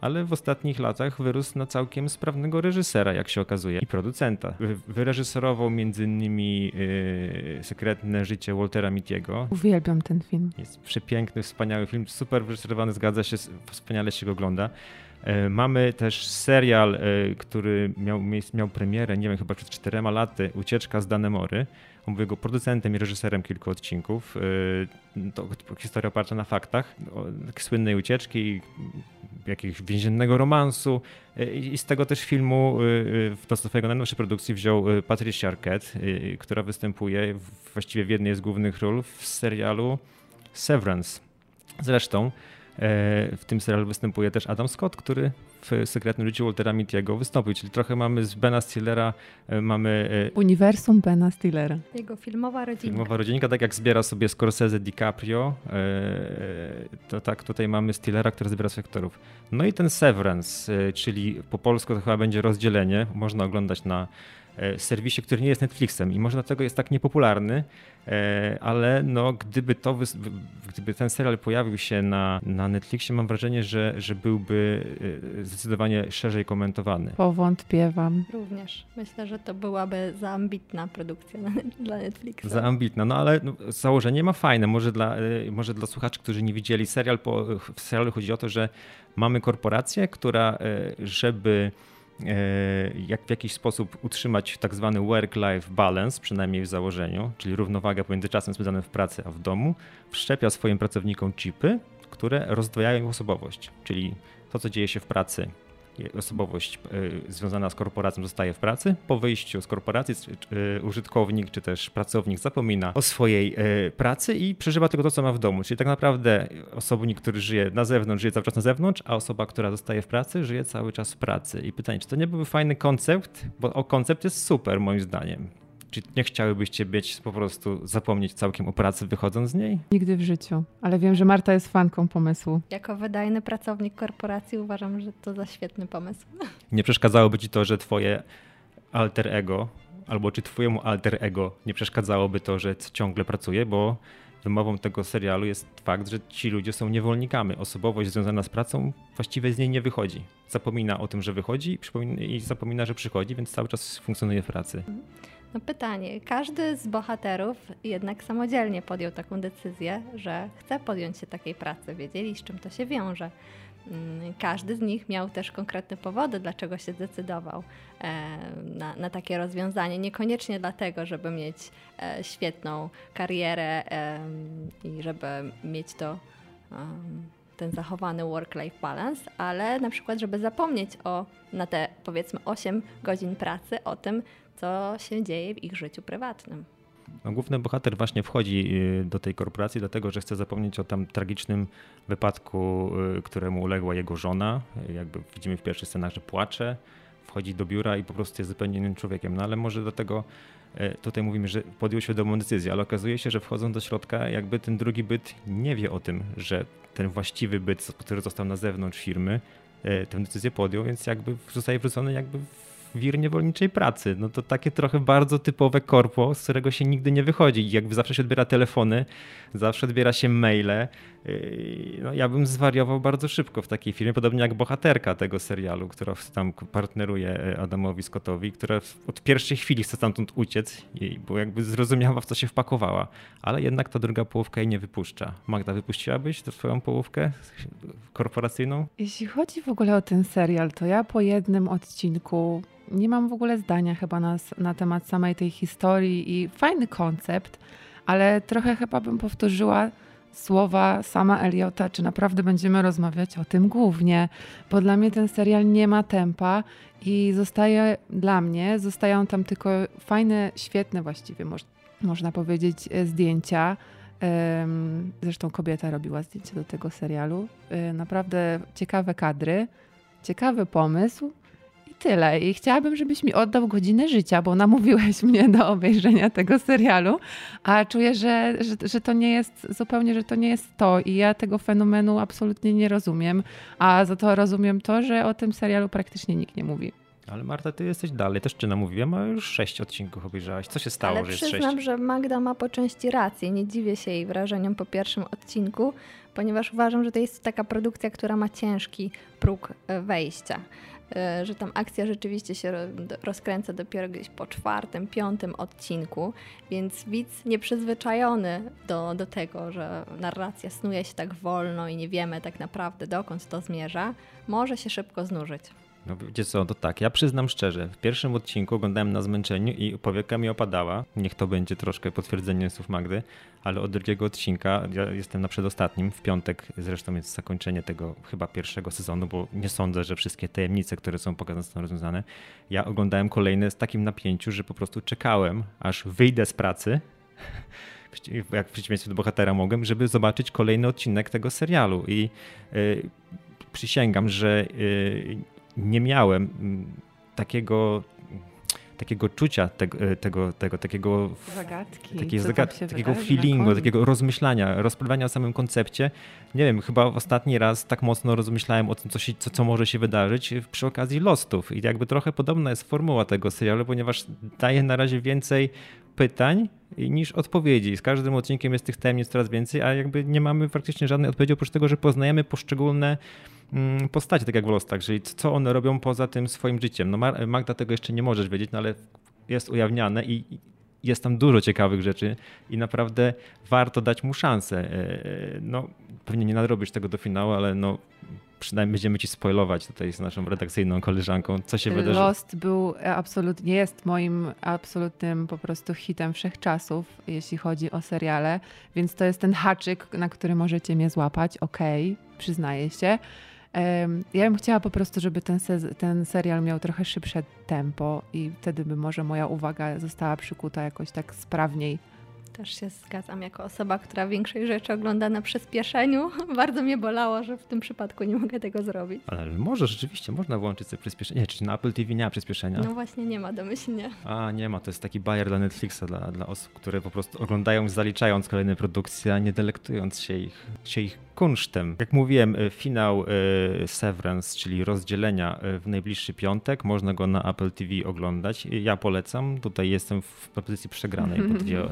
ale w ostatnich latach wyrósł na całkiem sprawnego reżysera, jak się okazuje, i producenta. Wyreżyserował m.in. Yy, Sekretne życie Waltera Mittiego. Uwielbiam ten film. Jest przepiękny, wspaniały film, super wyreżyserowany, zgadza się, wspaniale się go ogląda. Yy, mamy też serial, yy, który miał, miał premierę, nie wiem, chyba przed czterema laty, Ucieczka z Danemory. On był jego producentem i reżyserem kilku odcinków. To historia oparta na faktach, słynnej ucieczki, jakiegoś więziennego romansu. I z tego też filmu, do swojego najnowszej produkcji wziął Patricia Arquette, która występuje właściwie w jednej z głównych ról w serialu Severance. Zresztą w tym serialu występuje też Adam Scott, który w Sekretnym Życiu Waltera Mitty'ego wystąpił, czyli trochę mamy z Bena Stillera, mamy... uniwersum Bena Stillera. Jego filmowa rodzinka. Filmowa rodzinka, tak jak zbiera sobie Scorsese, DiCaprio, to tak tutaj mamy Stillera, który zbiera z aktorów. No i ten Severance, czyli po polsku to chyba będzie rozdzielenie, można oglądać na serwisie, który nie jest Netflixem i może dlatego jest tak niepopularny, ale no, gdyby, to, gdyby ten serial pojawił się na, na Netflixie, mam wrażenie, że, że byłby zdecydowanie szerzej komentowany. Powątpiewam. Również. Myślę, że to byłaby za ambitna produkcja na, dla Netflixa. Za ambitna, no ale no, założenie ma fajne. Może dla, może dla słuchaczy, którzy nie widzieli serial, po, w serialu chodzi o to, że mamy korporację, która żeby jak w jakiś sposób utrzymać tak zwany work-life balance, przynajmniej w założeniu, czyli równowagę pomiędzy czasem spędzanym w pracy a w domu, wszczepia swoim pracownikom chipy, które rozdwajają ich osobowość, czyli to, co dzieje się w pracy. Osobowość związana z korporacją zostaje w pracy. Po wyjściu z korporacji użytkownik czy też pracownik zapomina o swojej pracy i przeżywa tylko to, co ma w domu. Czyli tak naprawdę osobnik, który żyje na zewnątrz, żyje cały czas na zewnątrz, a osoba, która zostaje w pracy, żyje cały czas w pracy. I pytanie, czy to nie byłby fajny koncept? Bo koncept jest super moim zdaniem. Czy nie chciałybyście być po prostu zapomnieć całkiem o pracy, wychodząc z niej? Nigdy w życiu, ale wiem, że Marta jest fanką pomysłu. Jako wydajny pracownik korporacji uważam, że to za świetny pomysł. Nie przeszkadzałoby ci to, że twoje alter ego, albo czy twojemu alter ego nie przeszkadzałoby to, że ciągle pracuje, bo wymową tego serialu jest fakt, że ci ludzie są niewolnikami. Osobowość związana z pracą właściwie z niej nie wychodzi. Zapomina o tym, że wychodzi i zapomina, że przychodzi, więc cały czas funkcjonuje w pracy. Mhm. No pytanie. Każdy z bohaterów jednak samodzielnie podjął taką decyzję, że chce podjąć się takiej pracy. Wiedzieli, z czym to się wiąże. Każdy z nich miał też konkretne powody, dlaczego się zdecydował na, na takie rozwiązanie. Niekoniecznie dlatego, żeby mieć świetną karierę i żeby mieć to, ten zachowany work-life balance, ale na przykład, żeby zapomnieć o, na te powiedzmy osiem godzin pracy, o tym, co się dzieje w ich życiu prywatnym. No, główny bohater właśnie wchodzi do tej korporacji dlatego, że chce zapomnieć o tam tragicznym wypadku, któremu uległa jego żona. Jakby widzimy w pierwszych scenach, że płacze, wchodzi do biura i po prostu jest zupełnie innym człowiekiem. No ale może dlatego tutaj mówimy, że podjął świadomą decyzję, ale okazuje się, że wchodząc do środka, jakby ten drugi byt nie wie o tym, że ten właściwy byt, który został na zewnątrz firmy, tę decyzję podjął, więc jakby zostaje wrzucony jakby wir niewolniczej pracy. No to takie trochę bardzo typowe korpo, z którego się nigdy nie wychodzi. Jakby zawsze się odbiera telefony, zawsze odbiera się maile. No ja bym zwariował bardzo szybko w takiej firmie, podobnie jak bohaterka tego serialu, która tam partneruje Adamowi Scottowi, która od pierwszej chwili chce stamtąd uciec, bo jakby zrozumiała, w co się wpakowała. Ale jednak ta druga połówka jej nie wypuszcza. Magda, wypuściłabyś tę swoją połówkę korporacyjną? Jeśli chodzi w ogóle o ten serial, to ja po jednym odcinku nie mam w ogóle zdania chyba na, na temat samej tej historii i fajny koncept, ale trochę chyba bym powtórzyła słowa sama Eliota, czy naprawdę będziemy rozmawiać o tym głównie, bo dla mnie ten serial nie ma tempa i zostaje dla mnie, zostają tam tylko fajne, świetne właściwie moż, można powiedzieć zdjęcia. Zresztą kobieta robiła zdjęcie do tego serialu. Naprawdę ciekawe kadry, ciekawy pomysł. Tyle. I chciałabym, żebyś mi oddał godzinę życia, bo namówiłeś mnie do obejrzenia tego serialu, a czuję, że, że, że to nie jest zupełnie, że to nie jest to i ja tego fenomenu absolutnie nie rozumiem, a za to rozumiem to, że o tym serialu praktycznie nikt nie mówi. Ale Marta, ty jesteś dalej. Też cię namówiłam, a już sześć odcinków obejrzałaś. Co się stało, ale że jest sześć? Przyznam, że Magda ma po części rację. Nie dziwię się jej wrażeniom po pierwszym odcinku, ponieważ uważam, że to jest taka produkcja, która ma ciężki próg wejścia. Że tam akcja rzeczywiście się rozkręca dopiero gdzieś po czwartym, piątym odcinku, więc widz nieprzyzwyczajony do, do tego, że narracja snuje się tak wolno i nie wiemy tak naprawdę dokąd to zmierza, może się szybko znużyć. No wiecie co, to tak, ja przyznam szczerze, w pierwszym odcinku oglądałem na zmęczeniu i powieka mi opadała, niech to będzie troszkę potwierdzenie słów Magdy, ale od drugiego odcinka, ja jestem na przedostatnim, w piątek zresztą jest zakończenie tego chyba pierwszego sezonu, bo nie sądzę, że wszystkie tajemnice, które są pokazane, są rozwiązane. Ja oglądałem kolejne z takim napięciu, że po prostu czekałem, aż wyjdę z pracy, jak w przeciwieństwie do bohatera mogłem, żeby zobaczyć kolejny odcinek tego serialu i yy, przysięgam, że yy, nie miałem takiego, takiego czucia, tego, tego, tego takiego, zagadki, takiej zagad, takiego feelingu, takiego rozmyślania, rozprawiania o samym koncepcie. Nie wiem, chyba ostatni raz tak mocno rozmyślałem o tym, co, się, co, co może się wydarzyć przy okazji Lostów. I jakby trochę podobna jest formuła tego serialu, ponieważ daje na razie więcej pytań niż odpowiedzi. Z każdym odcinkiem jest tych tajemnic coraz więcej, a jakby nie mamy praktycznie żadnej odpowiedzi, oprócz tego, że poznajemy poszczególne postacie, tak jak w Lostach, czyli co one robią poza tym swoim życiem. No Magda, tego jeszcze nie możesz wiedzieć, no ale jest ujawniane i jest tam dużo ciekawych rzeczy i naprawdę warto dać mu szansę. No pewnie nie nadrobisz tego do finału, ale no przynajmniej będziemy ci spoilować tutaj z naszą redakcyjną koleżanką, co się wydarzy. Lost był absolutnie, jest moim absolutnym po prostu hitem wszechczasów, jeśli chodzi o seriale, więc to jest ten haczyk, na który możecie mnie złapać. Okej, okay, przyznaję się. Ja bym chciała po prostu, żeby ten, se- ten serial miał trochę szybsze tempo i wtedy by może moja uwaga została przykuta jakoś tak sprawniej. Też się zgadzam, jako osoba, która większej rzeczy ogląda na przyspieszeniu. Bardzo mnie bolało, że w tym przypadku nie mogę tego zrobić. Ale może rzeczywiście, można włączyć sobie przyspieszenie. Nie, czy na Apple T V nie ma przyspieszenia? No właśnie nie ma, domyślnie. A nie ma, to jest taki bajer dla Netflixa, dla, dla osób, które po prostu oglądają zaliczając kolejne produkcje, a nie delektując się ich, się ich kunsztem. Jak mówiłem, finał y, Severance, czyli rozdzielenia w najbliższy piątek, można go na Apple T V oglądać. Ja polecam, tutaj jestem w pozycji przegranej po dwie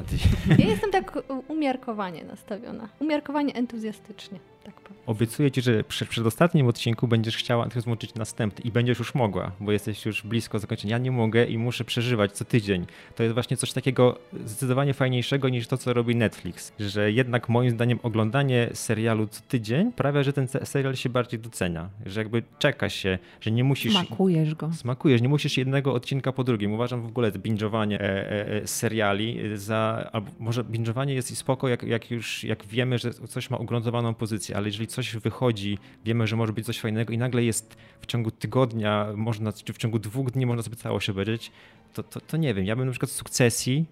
Ja jestem tak umiarkowanie nastawiona. Umiarkowanie entuzjastycznie, tak powiem. Obiecuję ci, że przy przedostatnim odcinku będziesz chciała włączyć następny i będziesz już mogła, bo jesteś już blisko zakończenia. Ja nie mogę i muszę przeżywać co tydzień. To jest właśnie coś takiego zdecydowanie fajniejszego niż to, co robi Netflix. Że jednak moim zdaniem oglądanie serialu co tydzień sprawia, że ten serial się bardziej docenia. Że jakby czeka się, że nie musisz... Smakujesz go. Smakujesz, nie musisz jednego odcinka po drugim. Uważam w ogóle binge'owanie e, e, seriali za... Może binge'owanie jest i spoko, jak, jak już jak wiemy, że coś ma ugruntowaną pozycję, ale jeżeli coś wychodzi, wiemy, że może być coś fajnego i nagle jest w ciągu tygodnia, można, czy w ciągu dwóch dni można sobie całość obejrzeć, to, to, to nie wiem. Ja bym na przykład Sukcesji,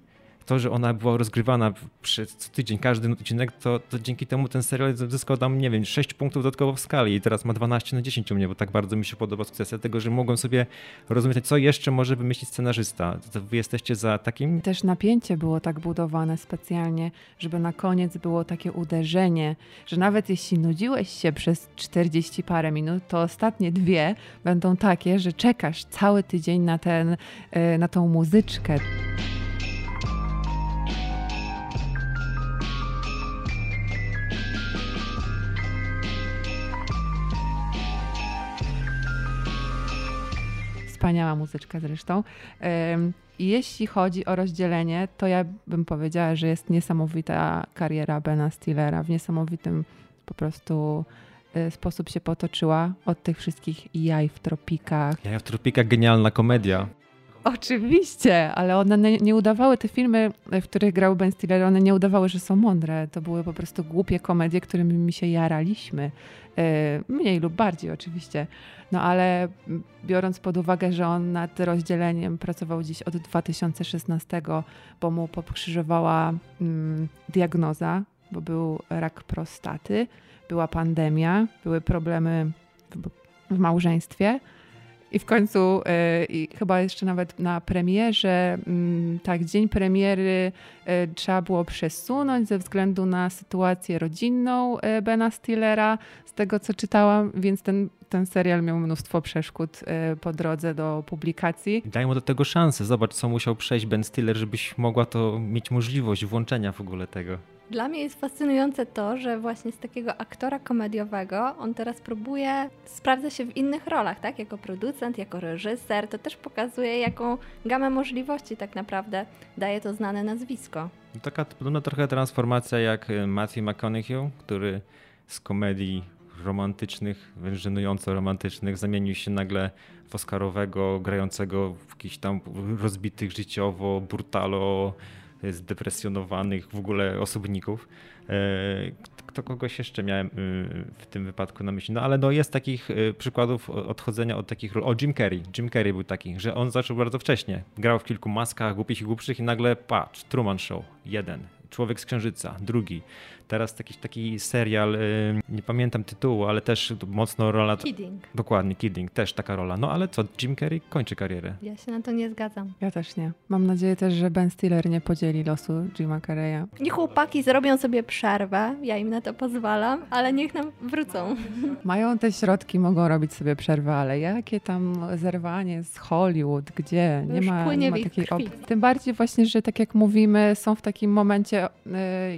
to, że ona była rozgrywana przez co tydzień, każdy odcinek, to, to dzięki temu ten serial zyskał tam, nie wiem, sześć punktów dodatkowo w skali i teraz ma dwanaście na dziesięć u mnie, bo tak bardzo mi się podoba Sukcesja, dlatego, że mogłem sobie rozumieć, co jeszcze może wymyślić scenarzysta. To wy jesteście za takim... Też napięcie było tak budowane specjalnie, żeby na koniec było takie uderzenie, że nawet jeśli nudziłeś się przez czterdzieści parę minut, to ostatnie dwie będą takie, że czekasz cały tydzień na, ten, na tą muzyczkę. Wspaniała muzyczka zresztą. Jeśli chodzi o rozdzielenie, to ja bym powiedziała, że jest niesamowita kariera Bena Stillera. W niesamowitym po prostu sposób się potoczyła od tych wszystkich jaj w tropikach. Jaja w tropikach, genialna komedia. Oczywiście, ale one nie, nie udawały, te filmy, w których grał Ben Stiller, one nie udawały, że są mądre. To były po prostu głupie komedie, którymi mi się jaraliśmy. Mniej lub bardziej oczywiście. No ale biorąc pod uwagę, że on nad rozdzieleniem pracował dziś od dwa tysiące szesnastego, bo mu pokrzyżowała mm, diagnoza, bo był rak prostaty, była pandemia, były problemy w, w małżeństwie. I w końcu, y, i chyba jeszcze nawet na premierze, y, tak, dzień premiery y, trzeba było przesunąć ze względu na sytuację rodzinną y, Bena Stillera, z tego co czytałam, więc ten, ten serial miał mnóstwo przeszkód y, po drodze do publikacji. Daj mu do tego szansę, zobacz co musiał przejść Ben Stiller, żebyś mogła to mieć możliwość włączenia w ogóle tego. Dla mnie jest fascynujące to, że właśnie z takiego aktora komediowego on teraz próbuje, sprawdza się w innych rolach, tak? Jako producent, jako reżyser, to też pokazuje jaką gamę możliwości tak naprawdę daje to znane nazwisko. Taka podobna trochę transformacja jak Matthew McConaughey, który z komedii romantycznych, żenująco romantycznych, zamienił się nagle w oscarowego, grającego w jakichś tam rozbitych życiowo, brutalo, zdepresjonowanych w ogóle osobników. To kogoś jeszcze miałem w tym wypadku na myśli. No ale no jest takich przykładów odchodzenia od takich ról. O, Jim Carrey. Jim Carrey był taki, że on zaczął bardzo wcześnie. Grał w kilku maskach, głupich i głupszych i nagle patrz, Truman Show, jeden. Człowiek z Księżyca, drugi. Teraz taki, taki serial, nie pamiętam tytułu, ale też mocno rola... Kidding. Dokładnie, Kidding, też taka rola. No ale co, Jim Carrey kończy karierę. Ja się na to nie zgadzam. Ja też nie. Mam nadzieję też, że Ben Stiller nie podzieli losu Jima Carreya. Niech chłopaki zrobią sobie przerwę, ja im na to pozwalam, ale niech nam wrócą. Mają te środki, mogą robić sobie przerwę, ale jakie tam zerwanie z Hollywood, gdzie? Nie ma, nie ma takiej opcji. Tym bardziej właśnie, że tak jak mówimy, są w takim momencie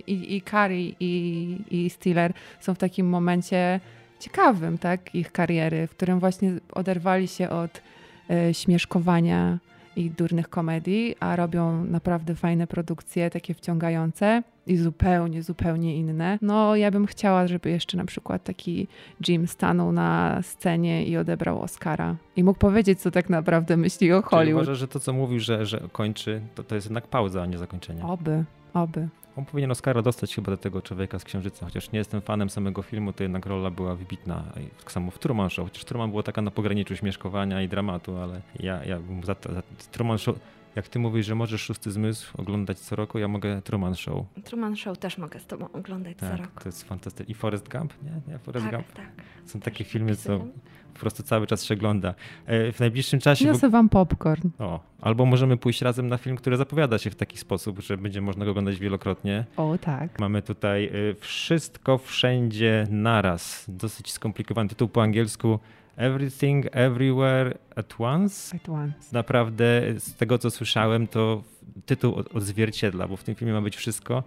I, i Carrey i, i Stiller są w takim momencie ciekawym, tak, ich kariery, w którym właśnie oderwali się od y, śmieszkowania i durnych komedii, a robią naprawdę fajne produkcje, takie wciągające i zupełnie, zupełnie inne. No ja bym chciała, żeby jeszcze na przykład taki Jim stanął na scenie i odebrał Oscara i mógł powiedzieć, co tak naprawdę myśli o Hollywood. Czyli uważasz, że to, co mówił, że, że kończy, to, to jest jednak pauza, a nie zakończenie. Oby. Oby. On powinien Oscara dostać chyba do tego Człowieka z Księżyca, chociaż nie jestem fanem samego filmu, to jednak rola była wybitna. Tak samo w Truman Show, chociaż Truman była taka na pograniczu śmieszkowania i dramatu, ale ja, ja bym za, za Truman Show... Jak ty mówisz, że możesz Szósty Zmysł oglądać co roku, ja mogę Truman Show. Truman Show też mogę z tobą oglądać tak, co roku. To jest fantastyczne. I Forrest Gump? Nie, nie Forrest tak, Gump. Tak. Są też takie filmy, co po prostu cały czas się ogląda. W najbliższym czasie... Niosę wam popcorn. O, albo możemy pójść razem na film, który zapowiada się w taki sposób, że będzie można go oglądać wielokrotnie. O, tak. Mamy tutaj Wszystko, Wszędzie, Naraz. Dosyć skomplikowany tytuł po angielsku. Everything, Everywhere, at once. At once. Naprawdę z tego, co słyszałem, to tytuł odzwierciedla, bo w tym filmie ma być wszystko.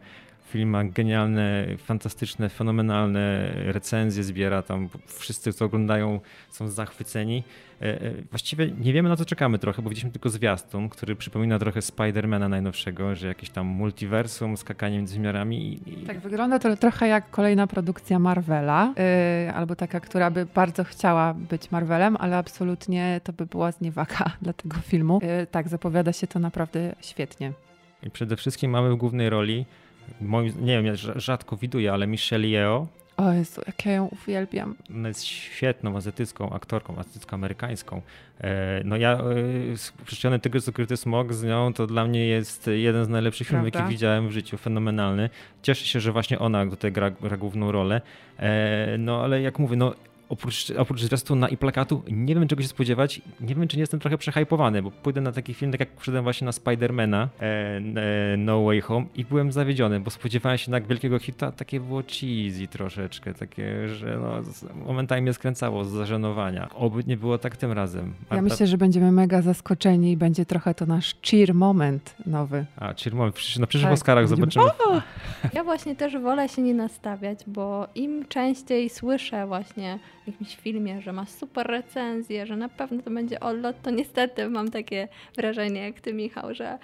Film ma genialne, fantastyczne, fenomenalne recenzje, zbiera tam. Wszyscy, co oglądają, są zachwyceni. Właściwie nie wiemy, na co czekamy trochę, bo widzieliśmy tylko zwiastun, który przypomina trochę Spidermana najnowszego, że jakieś tam multiversum, skakanie między wymiarami. I... Tak, wygląda to trochę jak kolejna produkcja Marvela, yy, albo taka, która by bardzo chciała być Marvelem, ale absolutnie to by była zniewaka dla tego filmu. Yy, tak, zapowiada się to naprawdę świetnie. I przede wszystkim mamy w głównej roli Moim, nie wiem, ja rzadko widuję, ale Michelle Yeoh. O Jezu, jak ja ją uwielbiam. Ona jest świetną azjatycką aktorką, azjatycko-amerykańską. No ja, Przeczytany Tygrys, Ukryty Smok z nią, to dla mnie jest jeden z najlepszych filmów, jaki widziałem w życiu. Fenomenalny. Cieszę się, że właśnie ona tutaj gra, gra główną rolę. No ale jak mówię, no Oprócz, oprócz zwiastuna i plakatu nie wiem, czego się spodziewać. Nie wiem, czy nie jestem trochę przehypowany, bo pójdę na taki film, tak jak wszedłem właśnie na Spidermana e, e, No Way Home i byłem zawiedziony, bo spodziewałem się tak wielkiego hita, takie było cheesy troszeczkę, takie, że no, momentami mnie skręcało z zażenowania. Oby nie było tak tym razem. Marta... Ja myślę, że będziemy mega zaskoczeni i będzie trochę to nasz cheer moment nowy. A, cheer moment. Na przyszłych tak, Oscarach będziemy... zobaczymy. Ja właśnie też wolę się nie nastawiać, bo im częściej słyszę właśnie w jakimś filmie, że ma super recenzję, że na pewno to będzie odlot, to niestety mam takie wrażenie jak ty, Michał, że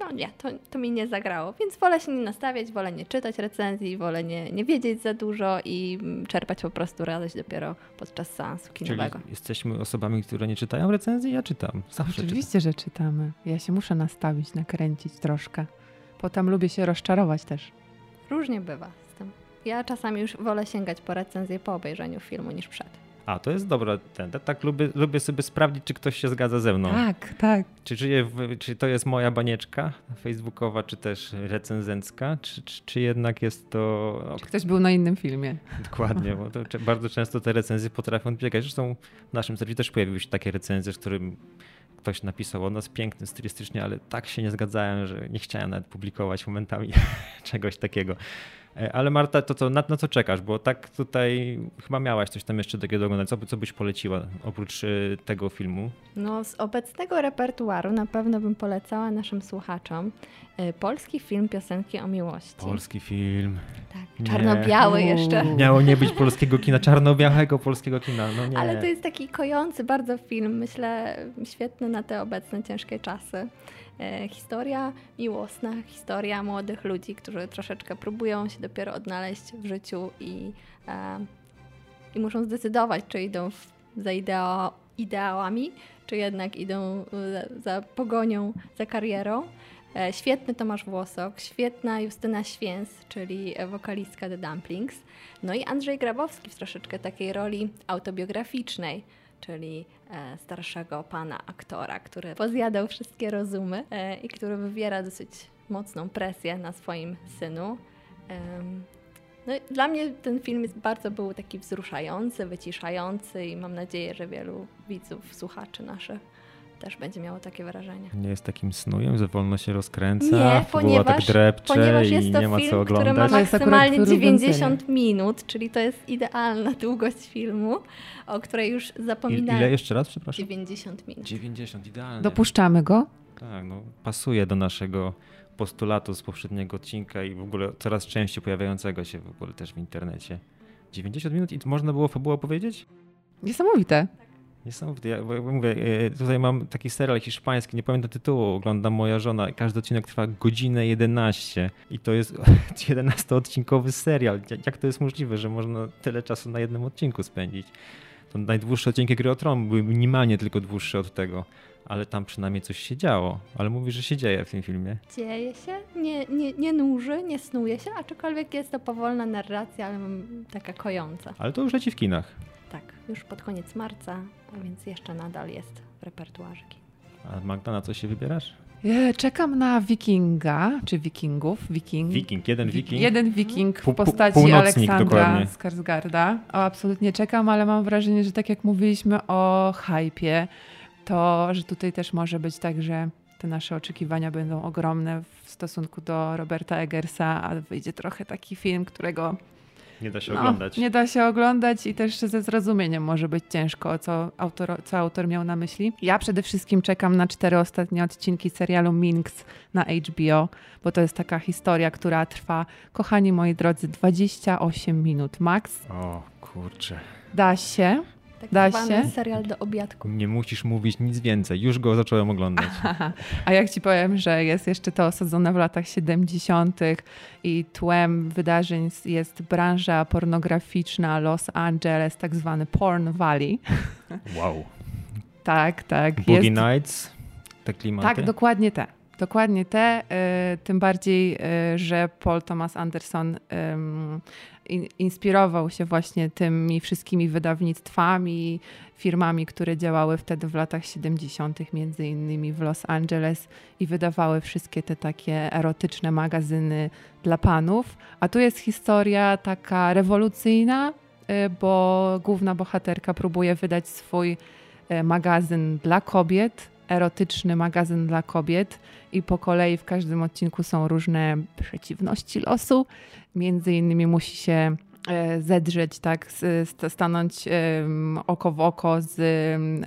no nie, to, to mi nie zagrało. Więc wolę się nie nastawiać, wolę nie czytać recenzji, wolę nie, nie wiedzieć za dużo i czerpać po prostu radość dopiero podczas seansu kinowego. Czyli jesteśmy osobami, które nie czytają recenzji? Ja czytam. Zawsze Oczywiście, czytam. że czytamy. Ja się muszę nastawić, nakręcić troszkę. Potem lubię się rozczarować też. Różnie bywa. Ja czasami już wolę sięgać po recenzję po obejrzeniu filmu niż przed. A, to jest dobra. Tak lubię, lubię sobie sprawdzić, czy ktoś się zgadza ze mną. Tak, tak. Czy, czy, czy to jest moja banieczka facebookowa, czy też recenzencka, czy, czy, czy jednak jest to... Czy ktoś był na innym filmie. Dokładnie, bo to bardzo często te recenzje potrafią odbiegać. Zresztą w naszym serwisie też pojawiły się takie recenzje, z którym ktoś napisał o nas piękny, stylistycznie, ale tak się nie zgadzałem, że nie chciałem nawet publikować momentami czegoś takiego. Ale Marta, to, to na, na co czekasz? Bo tak tutaj chyba miałaś coś tam jeszcze takiego do oglądania. Co, co byś poleciła oprócz y, tego filmu? No z obecnego repertuaru na pewno bym polecała naszym słuchaczom y, polski film Piosenki o miłości. Polski film. Tak, czarno-biały nie. jeszcze. Miało nie być polskiego kina, czarno-białego polskiego kina. No nie. Ale to jest taki kojący bardzo film, myślę świetny na te obecne ciężkie czasy. Historia miłosna, historia młodych ludzi, którzy troszeczkę próbują się dopiero odnaleźć w życiu i e, i muszą zdecydować, czy idą za ideo, ideałami, czy jednak idą za, za pogonią, za karierą. Świetny Tomasz Włosok, świetna Justyna Święs, czyli wokalistka The Dumplings. No i Andrzej Grabowski w troszeczkę takiej roli autobiograficznej, czyli starszego pana aktora, który pozjadał wszystkie rozumy i który wywiera dosyć mocną presję na swoim synu. No i dla mnie ten film jest bardzo był taki wzruszający, wyciszający i mam nadzieję, że wielu widzów, słuchaczy naszych też będzie miało takie wrażenie. Nie jest takim snujem, że wolno się rozkręca, fabuła tak drepcze ponieważ jest to i nie ma film, co oglądać. Który ma maksymalnie dziewięćdziesiąt minut, czyli to jest idealna długość filmu, o której już zapominałem. Ile jeszcze raz, przepraszam? dziewięćdziesiąt minut. dziewięćdziesiąt, idealnie. Dopuszczamy go? Tak, no pasuje do naszego postulatu z poprzedniego odcinka i w ogóle coraz częściej pojawiającego się w ogóle też w internecie. dziewięćdziesiąt minut i można było fabułę powiedzieć? Niesamowite. Niesamowite. Ja, ja mówię, tutaj mam taki serial hiszpański, nie pamiętam tytułu, ogląda moja żona. Każdy odcinek trwa godzinę jedenaście i to jest jedenastoodcinkowy serial. Jak to jest możliwe, że można tyle czasu na jednym odcinku spędzić? To najdłuższe odcinki Gry o Tron były minimalnie tylko dłuższe od tego, ale tam przynajmniej coś się działo. Ale mówisz, że się dzieje w tym filmie. Dzieje się, nie, nie, nie nuży, nie snuje się, aczkolwiek jest to powolna narracja, ale taka kojąca. Ale to już leci w kinach. Tak, już pod koniec marca, więc jeszcze nadal jest w repertuarze kin. A Magda, na co się wybierasz? Ja czekam na Wikinga, czy Wikingów. Wiking. Wiking, jeden Wiking. Jeden Wiking w postaci Aleksandra Skarsgarda. O, absolutnie czekam, ale mam wrażenie, że tak jak mówiliśmy o hypie, to że tutaj też może być tak, że te nasze oczekiwania będą ogromne w stosunku do Roberta Eggersa, a wyjdzie trochę taki film, którego nie da się no, oglądać. Nie da się oglądać i też ze zrozumieniem może być ciężko, co autor, co autor miał na myśli. Ja przede wszystkim czekam na cztery ostatnie odcinki serialu Minx na H B O, bo to jest taka historia, która trwa, kochani moi drodzy, dwadzieścia osiem minut max. O kurczę. Da się. Tak da się. Serial do obiadku. Nie musisz mówić nic więcej. Już go zacząłem oglądać. Aha. A jak ci powiem, że jest jeszcze to osadzone w latach siedemdziesiątych i tłem wydarzeń jest branża pornograficzna Los Angeles, tak zwany Porn Valley. Wow. Tak, tak. Boogie jest... Nights, te klimaty. Tak, dokładnie te. Dokładnie te, y, tym bardziej, y, że Paul Thomas Anderson y, in, inspirował się właśnie tymi wszystkimi wydawnictwami, firmami, które działały wtedy w latach siedemdziesiątych, między innymi w Los Angeles i wydawały wszystkie te takie erotyczne magazyny dla panów. A tu jest historia taka rewolucyjna, y, bo główna bohaterka próbuje wydać swój y, magazyn dla kobiet, erotyczny magazyn dla kobiet i po kolei w każdym odcinku są różne przeciwności losu. Między innymi musi się zedrzeć, tak, stanąć oko w oko z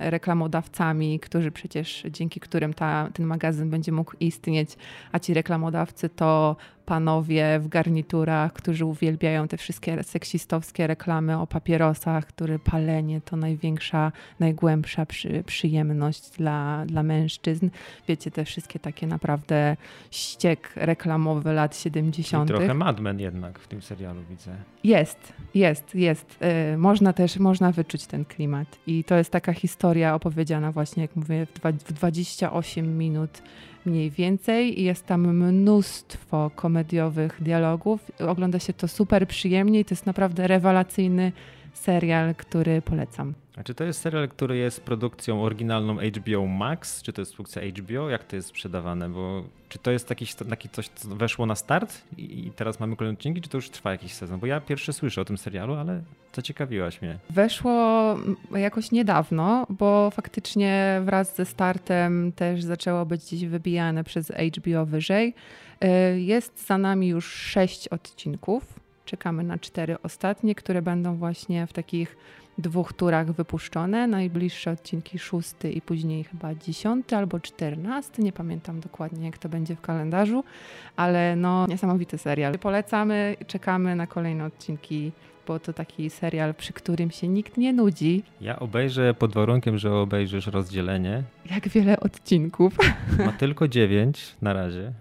reklamodawcami, którzy przecież, dzięki którym ta, ten magazyn będzie mógł istnieć, a ci reklamodawcy to panowie w garniturach, którzy uwielbiają te wszystkie seksistowskie reklamy o papierosach, które palenie to największa, najgłębsza przy, przyjemność dla, dla mężczyzn. Wiecie, te wszystkie takie naprawdę ściek reklamowy lat siedemdziesiątych. I trochę Mad Men jednak w tym serialu widzę. Jest, jest, jest. Można też, można wyczuć ten klimat. I to jest taka historia opowiedziana właśnie, jak mówię, w dwadzieścia osiem minut mniej więcej i jest tam mnóstwo komediowych dialogów. Ogląda się to super przyjemnie i to jest naprawdę rewelacyjny serial, który polecam. A czy to jest serial, który jest produkcją oryginalną H B O Max? Czy to jest produkcja H B O? Jak to jest sprzedawane? Bo czy to jest taki, taki coś, co weszło na start i teraz mamy kolejne odcinki? Czy to już trwa jakiś sezon? Bo ja pierwszy słyszę o tym serialu, ale zaciekawiłaś mnie. Weszło jakoś niedawno, bo faktycznie wraz ze startem też zaczęło być gdzieś wybijane przez H B O wyżej. Jest za nami już sześć odcinków. Czekamy na cztery ostatnie, które będą właśnie w takich dwóch turach wypuszczone. Najbliższe odcinki szósty i później chyba dziesiąty albo czternasty. Nie pamiętam dokładnie, jak to będzie w kalendarzu, ale no niesamowity serial. Polecamy, czekamy na kolejne odcinki, bo to taki serial, przy którym się nikt nie nudzi. Ja obejrzę pod warunkiem, że obejrzysz rozdzielenie. Jak wiele odcinków. Ma tylko dziewięć na razie.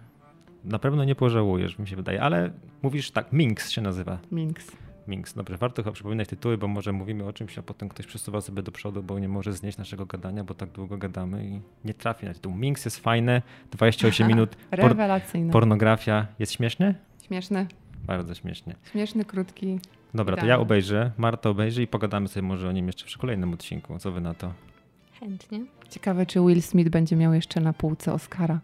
Na pewno nie pożałujesz, mi się wydaje, ale mówisz tak, Minx się nazywa. Minx. Minks. Dobrze, warto chyba przypominać tytuły, bo może mówimy o czymś, a potem ktoś przesuwa sobie do przodu, bo nie może znieść naszego gadania, bo tak długo gadamy i nie trafi na tytuł. Minks jest fajny, dwadzieścia osiem Aha, minut. Por- rewelacyjny. Pornografia. Jest śmieszny? Śmieszny. Bardzo śmieszny. Śmieszny, krótki. Dobra, to ja obejrzę, Marta obejrzy i pogadamy sobie może o nim jeszcze przy kolejnym odcinku. Co wy na to? Chętnie. Ciekawe, czy Will Smith będzie miał jeszcze na półce Oscara.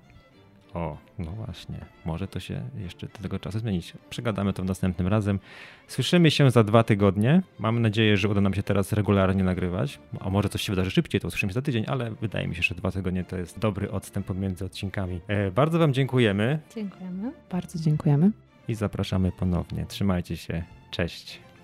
O, no właśnie. Może to się jeszcze do tego czasu zmienić. Przegadamy to następnym razem. Słyszymy się za dwa tygodnie. Mam nadzieję, że uda nam się teraz regularnie nagrywać. A może coś się wydarzy szybciej, to usłyszymy się za tydzień, ale wydaje mi się, że dwa tygodnie to jest dobry odstęp pomiędzy odcinkami. E, bardzo wam dziękujemy. Dziękujemy. Bardzo dziękujemy. I zapraszamy ponownie. Trzymajcie się. Cześć.